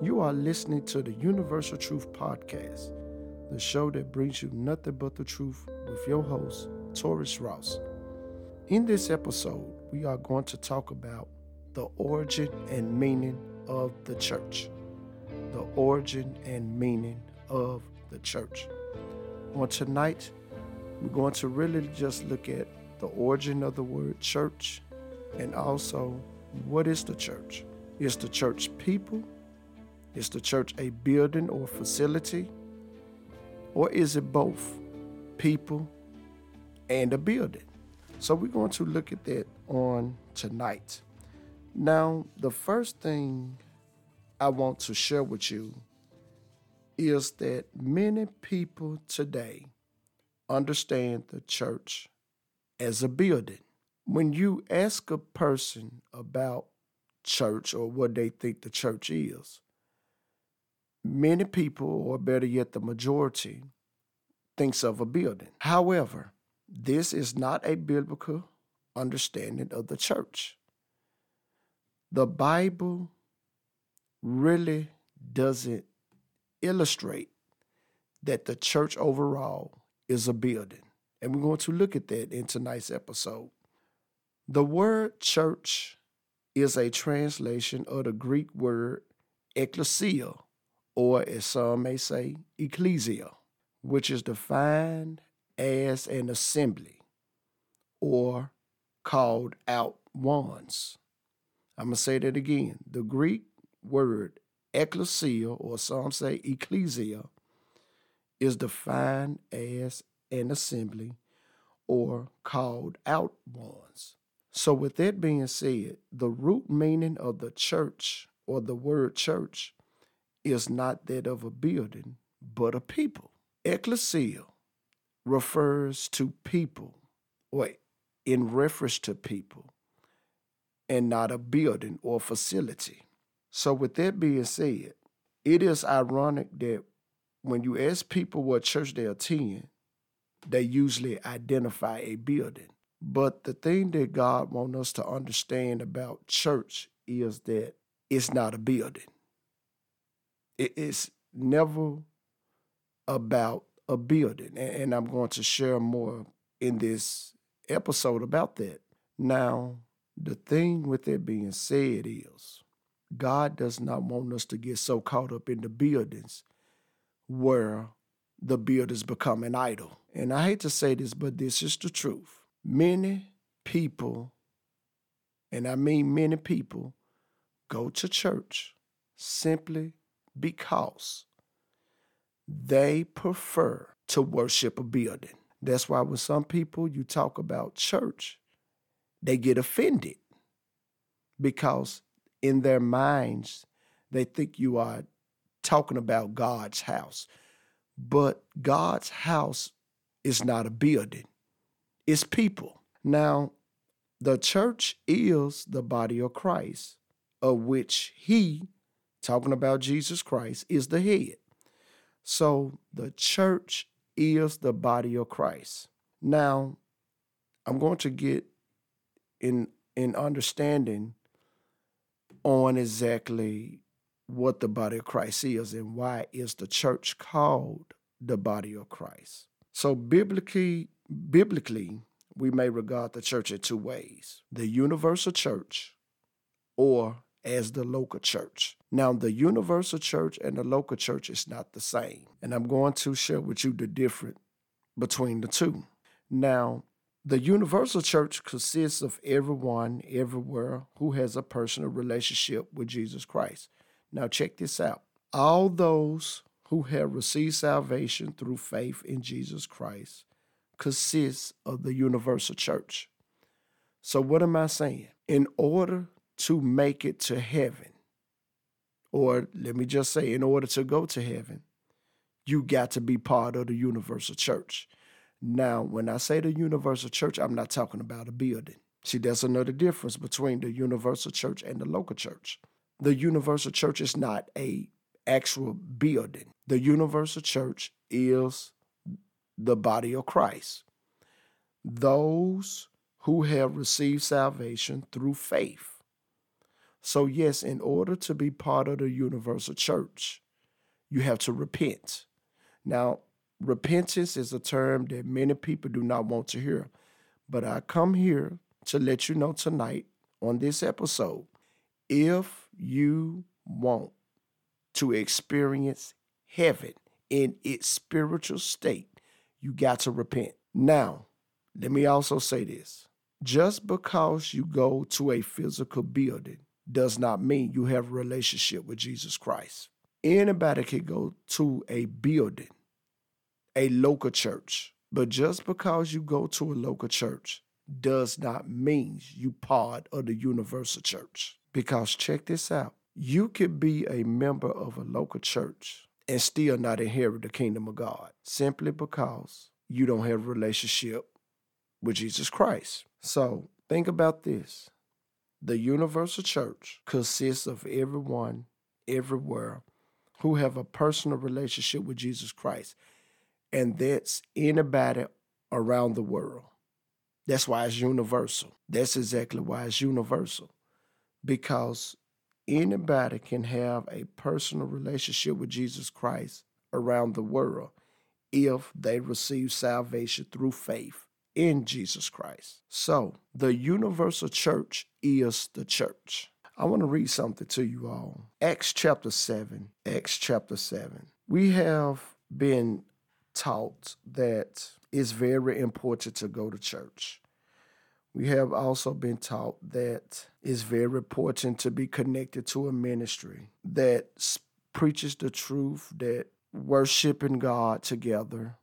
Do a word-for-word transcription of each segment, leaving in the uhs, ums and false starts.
You are listening to the Universal Truth Podcast, the show that brings you nothing but the truth with your host, Taurus Ross. In this episode, we are going to talk about the origin and meaning of the church. The origin and meaning of the church. On tonight, we're going to really just look at the origin of the word church and also what is the church? Is the church people? Is the church a building or facility? Or is it both people and a building? So we're going to look at that on tonight. Now, the first thing I want to share with you is that many people today understand the church as a building. When you ask a person about church or what they think the church is, many people, or better yet, the majority, thinks of a building. However, this is not a biblical understanding of the church. The Bible really doesn't illustrate that the church overall is a building. And we're going to look at that in tonight's episode. The word church is a translation of the Greek word ekklesia, or as some may say, ecclesia, which is defined as an assembly or called out ones. I'm going to say that again. The Greek word ekklesia, or some say ecclesia, is defined as an assembly or called out ones. So with that being said, the root meaning of the church or the word church is not that of a building, but a people. Ecclesia refers to people, or in reference to people, and not a building or facility. So with that being said, it is ironic that when you ask people what church they attend, they usually identify a building. But the thing that God wants us to understand about church is that it's not a building. It's never about a building, and I'm going to share more in this episode about that. Now, the thing with it being said is God does not want us to get so caught up in the buildings where the buildings become an idol. And I hate to say this, but this is the truth. Many people, and I mean many people, go to church simply because they prefer to worship a building. That's why when some people you talk about church, they get offended because in their minds, they think you are talking about God's house. But God's house is not a building. It's people. Now, the church is the body of Christ, of which he, talking about Jesus Christ, is the head. So the church is the body of Christ. Now, I'm going to get in in understanding on exactly what the body of Christ is and why is the church called the body of Christ. So biblically, biblically, we may regard the church in two ways: the universal church or as the local church. Now, the universal church and the local church is not the same. And I'm going to share with you the difference between the two. Now, the universal church consists of everyone, everywhere, who has a personal relationship with Jesus Christ. Now, check this out. All those who have received salvation through faith in Jesus Christ consists of the universal church. So what am I saying? In order to make it to heaven, or let me just say, in order to go to heaven, you got to be part of the universal church. Now, when I say the universal church, I'm not talking about a building. See, that's another difference between the universal church and the local church. The universal church is not a actual building. The universal church is the body of Christ. Those who have received salvation through faith. So yes, in order to be part of the universal church, you have to repent. Now, repentance is a term that many people do not want to hear. But I come here to let you know tonight on this episode, if you want to experience heaven in its spiritual state, you got to repent. Now, let me also say this. Just because you go to a physical building does not mean you have a relationship with Jesus Christ. Anybody can go to a building, a local church, but just because you go to a local church does not mean you part of the universal church. Because check this out. You could be a member of a local church and still not inherit the kingdom of God simply because you don't have a relationship with Jesus Christ. So think about this. The universal church consists of everyone, everywhere, who have a personal relationship with Jesus Christ. And that's anybody around the world. That's why it's universal. That's exactly why it's universal. Because anybody can have a personal relationship with Jesus Christ around the world if they receive salvation through faith in Jesus Christ. So the universal church is the church. I want to read something to you all. Acts chapter seven. Acts chapter seven. We have been taught that it's very important to go to church. We have also been taught that it's very important to be connected to a ministry that preaches the truth, that worshiping God together.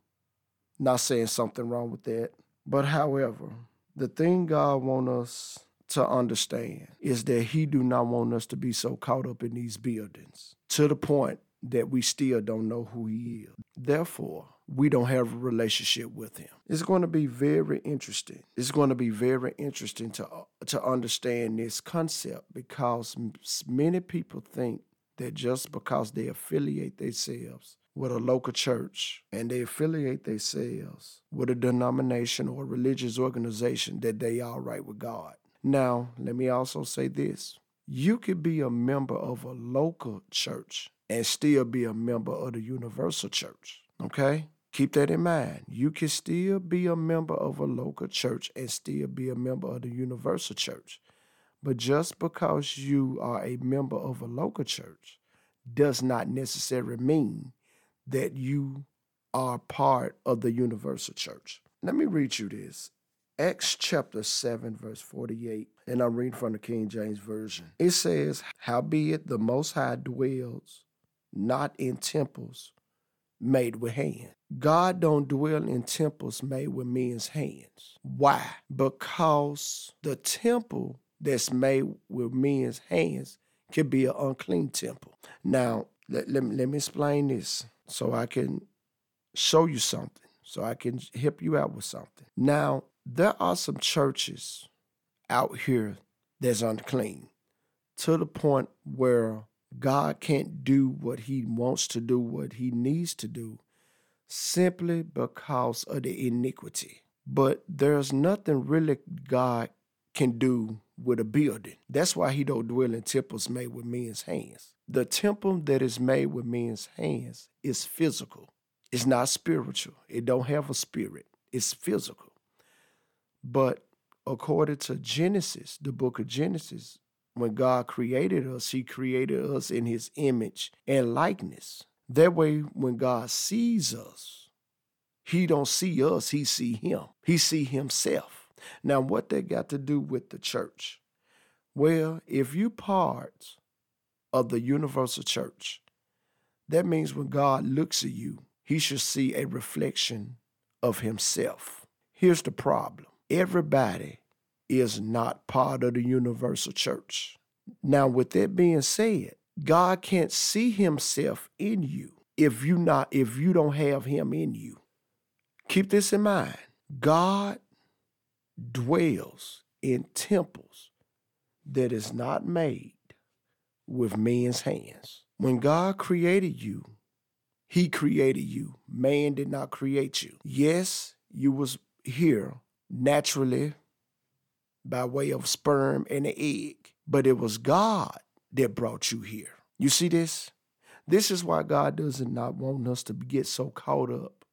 Not saying something wrong with that. But however, the thing God wants us to understand is that he do not want us to be so caught up in these buildings to the point that we still don't know who he is. Therefore, we don't have a relationship with him. It's going to be very interesting. It's going to be very interesting to, to understand this concept, because many people think that just because they affiliate themselves with a local church and they affiliate themselves with a denomination or religious organization, that they all right with God. Now, let me also say this. You could be a member of a local church and still be a member of the universal church, okay? Keep that in mind. You can still be a member of a local church and still be a member of the universal church. But just because you are a member of a local church does not necessarily mean that you are part of the universal church. Let me read you this. Acts chapter seven, verse forty-eight, and I'm reading from the King James Version. It says, "Howbeit the Most High dwells not in temples made with hands." God don't dwell in temples made with men's hands. Why? Because the temple that's made with men's hands can be an unclean temple. Now, let, let, let me explain this so I can show you something, so I can help you out with something. Now, there are some churches out here that's unclean to the point where God can't do what he wants to do, what he needs to do, simply because of the iniquity. But there's nothing really God can do with a building. That's why he don't dwell in temples made with men's hands. The temple that is made with men's hands is physical. It's not spiritual. It don't have a spirit. It's physical. But according to Genesis, the book of Genesis, when God created us, he created us in his image and likeness. That way, when God sees us, he don't see us, he see him. He see himself. Now, what that got to do with the church? Well, if you part of the universal church, that means when God looks at you, he should see a reflection of himself. Here's the problem. Everybody is not part of the universal church. Now, with that being said, God can't see himself in you if you not if you don't have him in you. Keep this in mind. God dwells in temples that is not made with men's hands. When God created you, he created you. Man did not create you. Yes, you was here naturally, by way of sperm and an egg. but it was God that brought you here. You see this? This is why God does not want us to get so caught up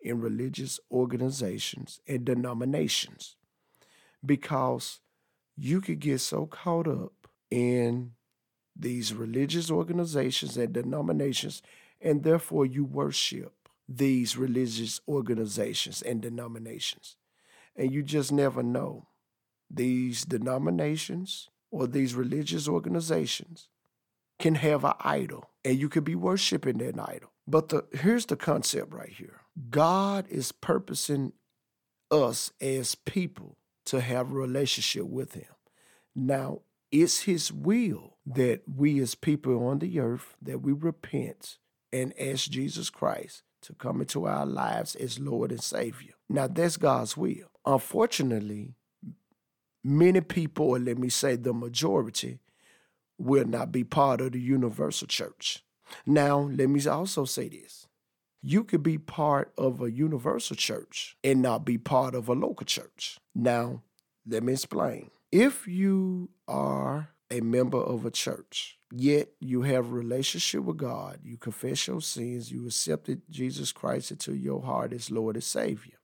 in religious organizations and denominations, because you could get so caught up in these religious organizations and denominations, and therefore you worship these religious organizations and denominations. And you just never know. These denominations or these religious organizations can have an idol, and you could be worshiping that idol. But the here's the concept right here. God is purposing us as people to have a relationship with him. Now, it's his will that we as people on the earth, that we repent and ask Jesus Christ to come into our lives as Lord and Savior. Now, that's God's will. Unfortunately, many people, or let me say the majority, will not be part of the universal church. Now, let me also say this. You could be part of a universal church and not be part of a local church. Now, let me explain. If you are a member of a church, yet you have a relationship with God, you confess your sins, you accepted Jesus Christ into your heart as Lord and Savior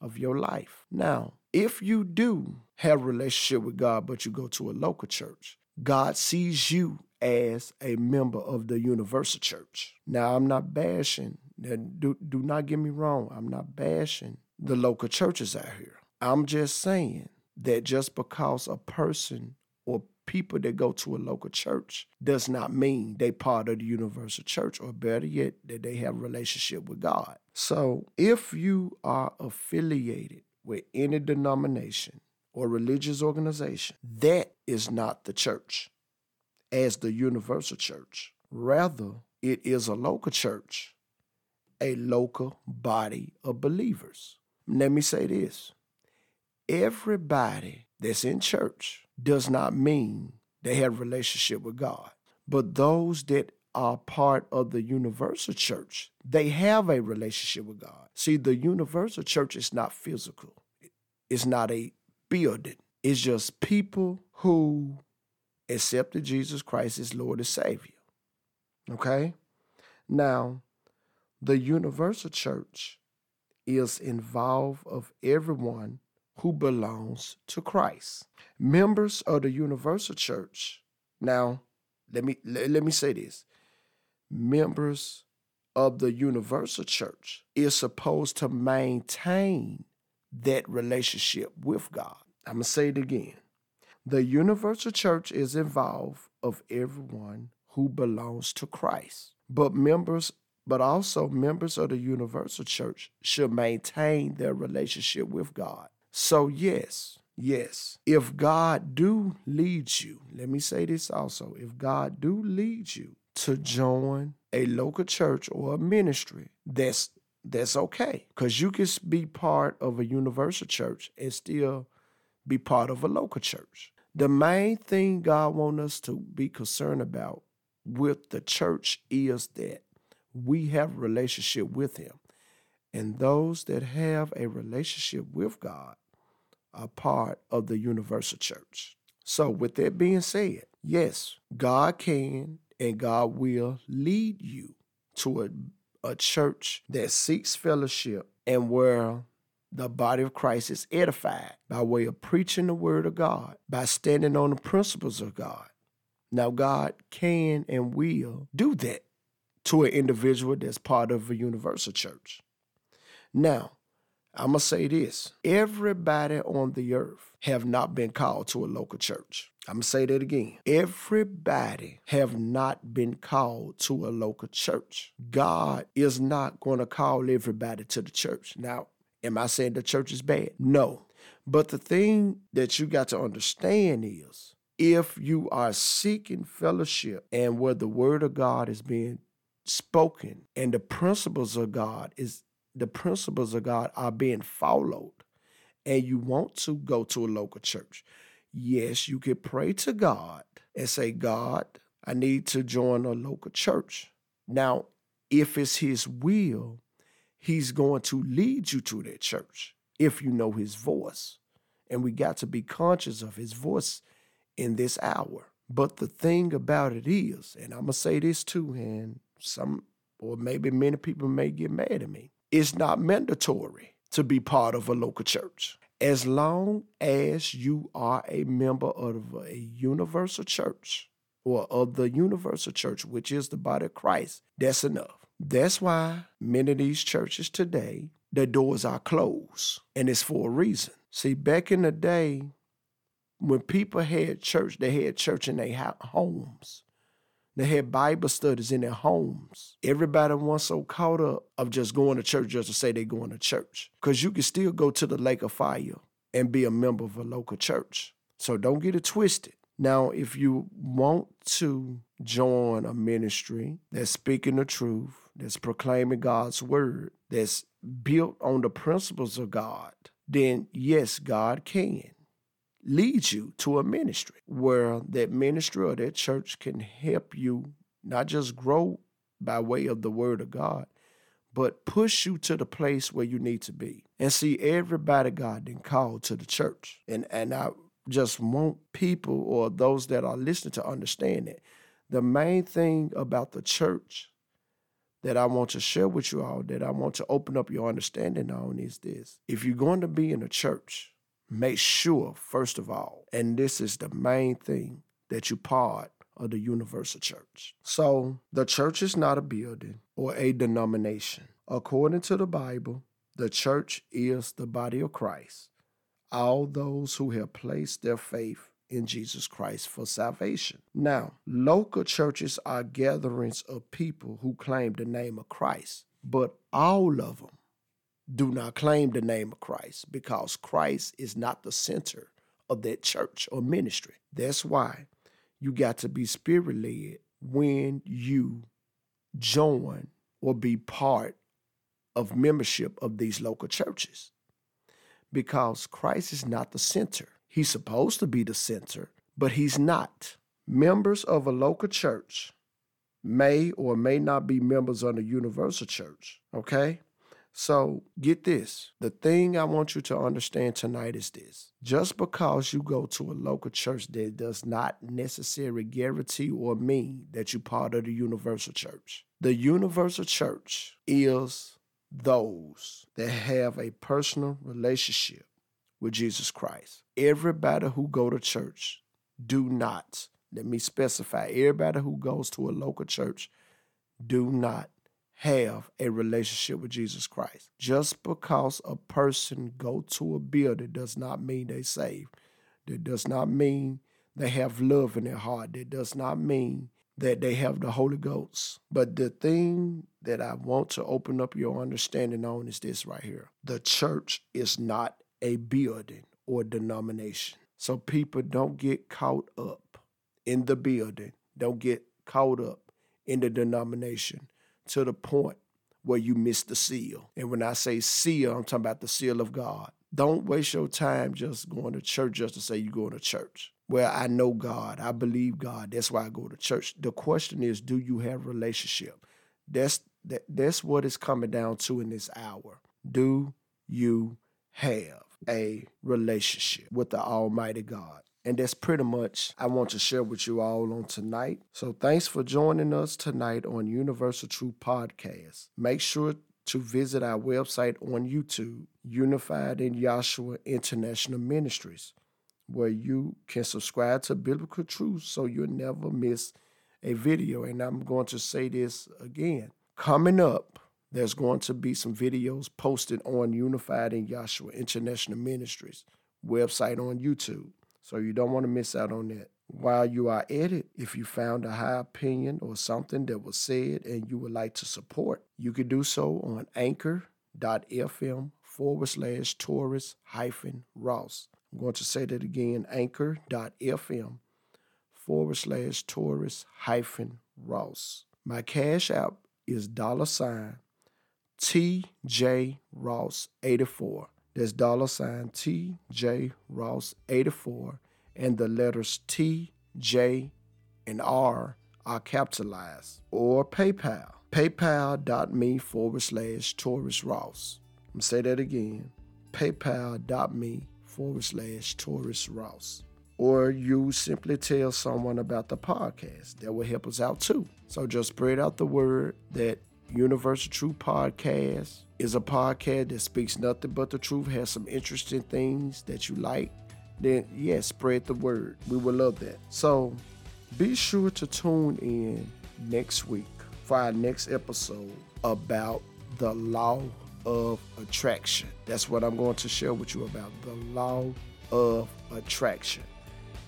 of your life. Now, if you do have a relationship with God, but you go to a local church, God sees you as a member of the universal church. Now, I'm not bashing. Do, do not get me wrong. I'm not bashing the local churches out here. I'm just saying that just because a person or people that go to a local church does not mean they part of the universal church, or better yet, that they have a relationship with God. So if you are affiliated with any denomination or religious organization, that is not the church as the universal church. Rather, it is a local church, a local body of believers. Let me say this. Everybody that's in church does not mean they have a relationship with God. But those that are part of the universal church, they have a relationship with God. See, the universal church is not physical. It's not a building. It's just people who accepted Jesus Christ as Lord and Savior. Okay? Now, the universal church is involved of everyone who belongs to Christ. Members of the universal church. Now, let me let me say this. Members of the universal church is supposed to maintain that relationship with God. I'm going to say it again. The universal church is involved of everyone who belongs to Christ. But members But also members of the universal church should maintain their relationship with God. So yes, yes, if God do lead you, let me say this also, if God do lead you to join a local church or a ministry, that's that's okay. Because you can be part of a universal church and still be part of a local church. The main thing God wants us to be concerned about with the church is that we have a relationship with him. And those that have a relationship with God are part of the universal church. So with that being said, yes, God can and God will lead you to a, a church that seeks fellowship and where the body of Christ is edified by way of preaching the word of God, by standing on the principles of God. Now, God can and will do that to an individual that's part of a universal church. Now, I'm going to say this. Everybody on the earth have not been called to a local church. I'm going to say that again. Everybody have not been called to a local church. God is not going to call everybody to the church. Now, am I saying the church is bad? No. But the thing that you got to understand is if you are seeking fellowship and where the word of God is being spoken and the principles of God is the principles of God are being followed, and you want to go to a local church, yes, you can pray to God and say, God, I need to join a local church. Now, if it's his will, he's going to lead you to that church if you know his voice. And we got to be conscious of his voice in this hour. But the thing about it is, and I'm going to say this too, and some or maybe many people may get mad at me, it's not mandatory to be part of a local church. As long as you are a member of a universal church or of the universal church, which is the body of Christ, that's enough. That's why many of these churches today, the doors are closed, and it's for a reason. See, back in the day, when people had church, they had church in their homes. They had Bible studies in their homes. Everybody was so caught up of just going to church just to say they're going to church. Because you can still go to the lake of fire and be a member of a local church. So don't get it twisted. Now, if you want to join a ministry that's speaking the truth, that's proclaiming God's word, that's built on the principles of God, then yes, God can lead you to a ministry where that ministry or that church can help you not just grow by way of the word of God, but push you to the place where you need to be. And see, everybody God then called to the church. And and I just want people or those that are listening to understand it. The main thing about the church that I want to share with you all, that I want to open up your understanding on, is this. If you're going to be in a church, make sure, first of all, and this is the main thing, that you're part of the universal church. So the church is not a building or a denomination. According to the Bible, the church is the body of Christ, all those who have placed their faith in Jesus Christ for salvation. Now, local churches are gatherings of people who claim the name of Christ, but all of them do not claim the name of Christ, because Christ is not the center of that church or ministry. That's why you got to be spirit-led when you join or be part of membership of these local churches, because Christ is not the center. He's supposed to be the center, but he's not. Members of a local church may or may not be members of the universal church, okay? So get this. The thing I want you to understand tonight is this. Just because you go to a local church, that does not necessarily guarantee or mean that you're part of the universal church. The universal church is those that have a personal relationship with Jesus Christ. Everybody who go to church do not, let me specify, everybody who goes to a local church do not have a relationship with Jesus Christ. Just because a person go to a building does not mean they saved. That does not mean they have love in their heart. That does not mean that they have the Holy Ghost. But the thing that I want to open up your understanding on is this right here. The church is not a building or denomination. So people don't get caught up in the building. Don't get caught up in the denomination, to the point where you miss the seal. And when I say seal, I'm talking about the seal of God. Don't waste your time just going to church just to say you're going to church. Well, I know God. I believe God. That's why I go to church. The question is, do you have relationship? That's that, that's what it's coming down to in this hour. Do you have a relationship with the Almighty God? And that's pretty much I want to share with you all on tonight. So thanks for joining us tonight on Universal Truth Podcast. Make sure to visit our website on YouTube, Unified in Yahshua International Ministries, where you can subscribe to biblical truth so you'll never miss a video. And I'm going to say this again. Coming up, there's going to be some videos posted on Unified in Yahshua International Ministries website on YouTube. So you don't want to miss out on that. While you are at it, if you found a high opinion or something that was said and you would like to support, you can do so on anchor.fm forward slash Taurus hyphen Ross. I'm going to say that again, anchor.fm forward slash Taurus hyphen Ross. My cash app is dollar sign T J Ross eighty-four. That's dollar sign T J Ross eighty-four, and the letters T, J, and R are capitalized. Or PayPal, paypal.me forward slash Taurus Ross. I'm going to say that again, paypal.me forward slash Taurus Ross. or you simply tell someone about the podcast. That will help us out too. So just spread out the word that Universal Truth Podcast is a podcast that speaks nothing but the truth, has some interesting things that you like. Then, yes, yeah, spread the word. We would love that. So be sure to tune in next week for our next episode about the law of attraction. That's what I'm going to share with you about the law of attraction.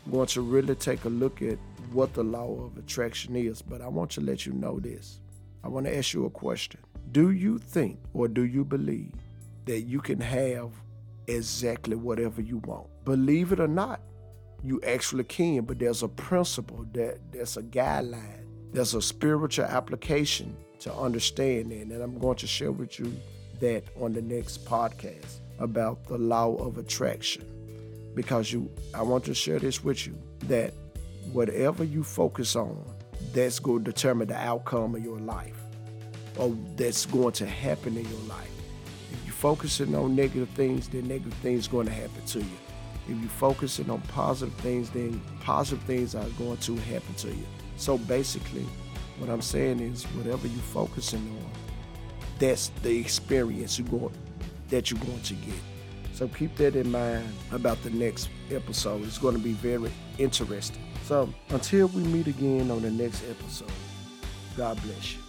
I'm going to really take a look at what the law of attraction is, but I want to let you know this. I want to ask you a question. Do you think or do you believe that you can have exactly whatever you want? Believe it or not, you actually can, but there's a principle, that there's a guideline, there's a spiritual application to understand that, and I'm going to share with you that on the next podcast about the law of attraction. Because you, I want to share this with you, that whatever you focus on, that's going to determine the outcome of your life, or that's going to happen in your life. If you're focusing on negative things, then negative things are going to happen to you. If you're focusing on positive things, then positive things are going to happen to you. So basically, what I'm saying is, whatever you're focusing on, that's the experience you're going, that you're going to get. So keep that in mind about the next episode. It's going to be very interesting. So until we meet again on the next episode, God bless you.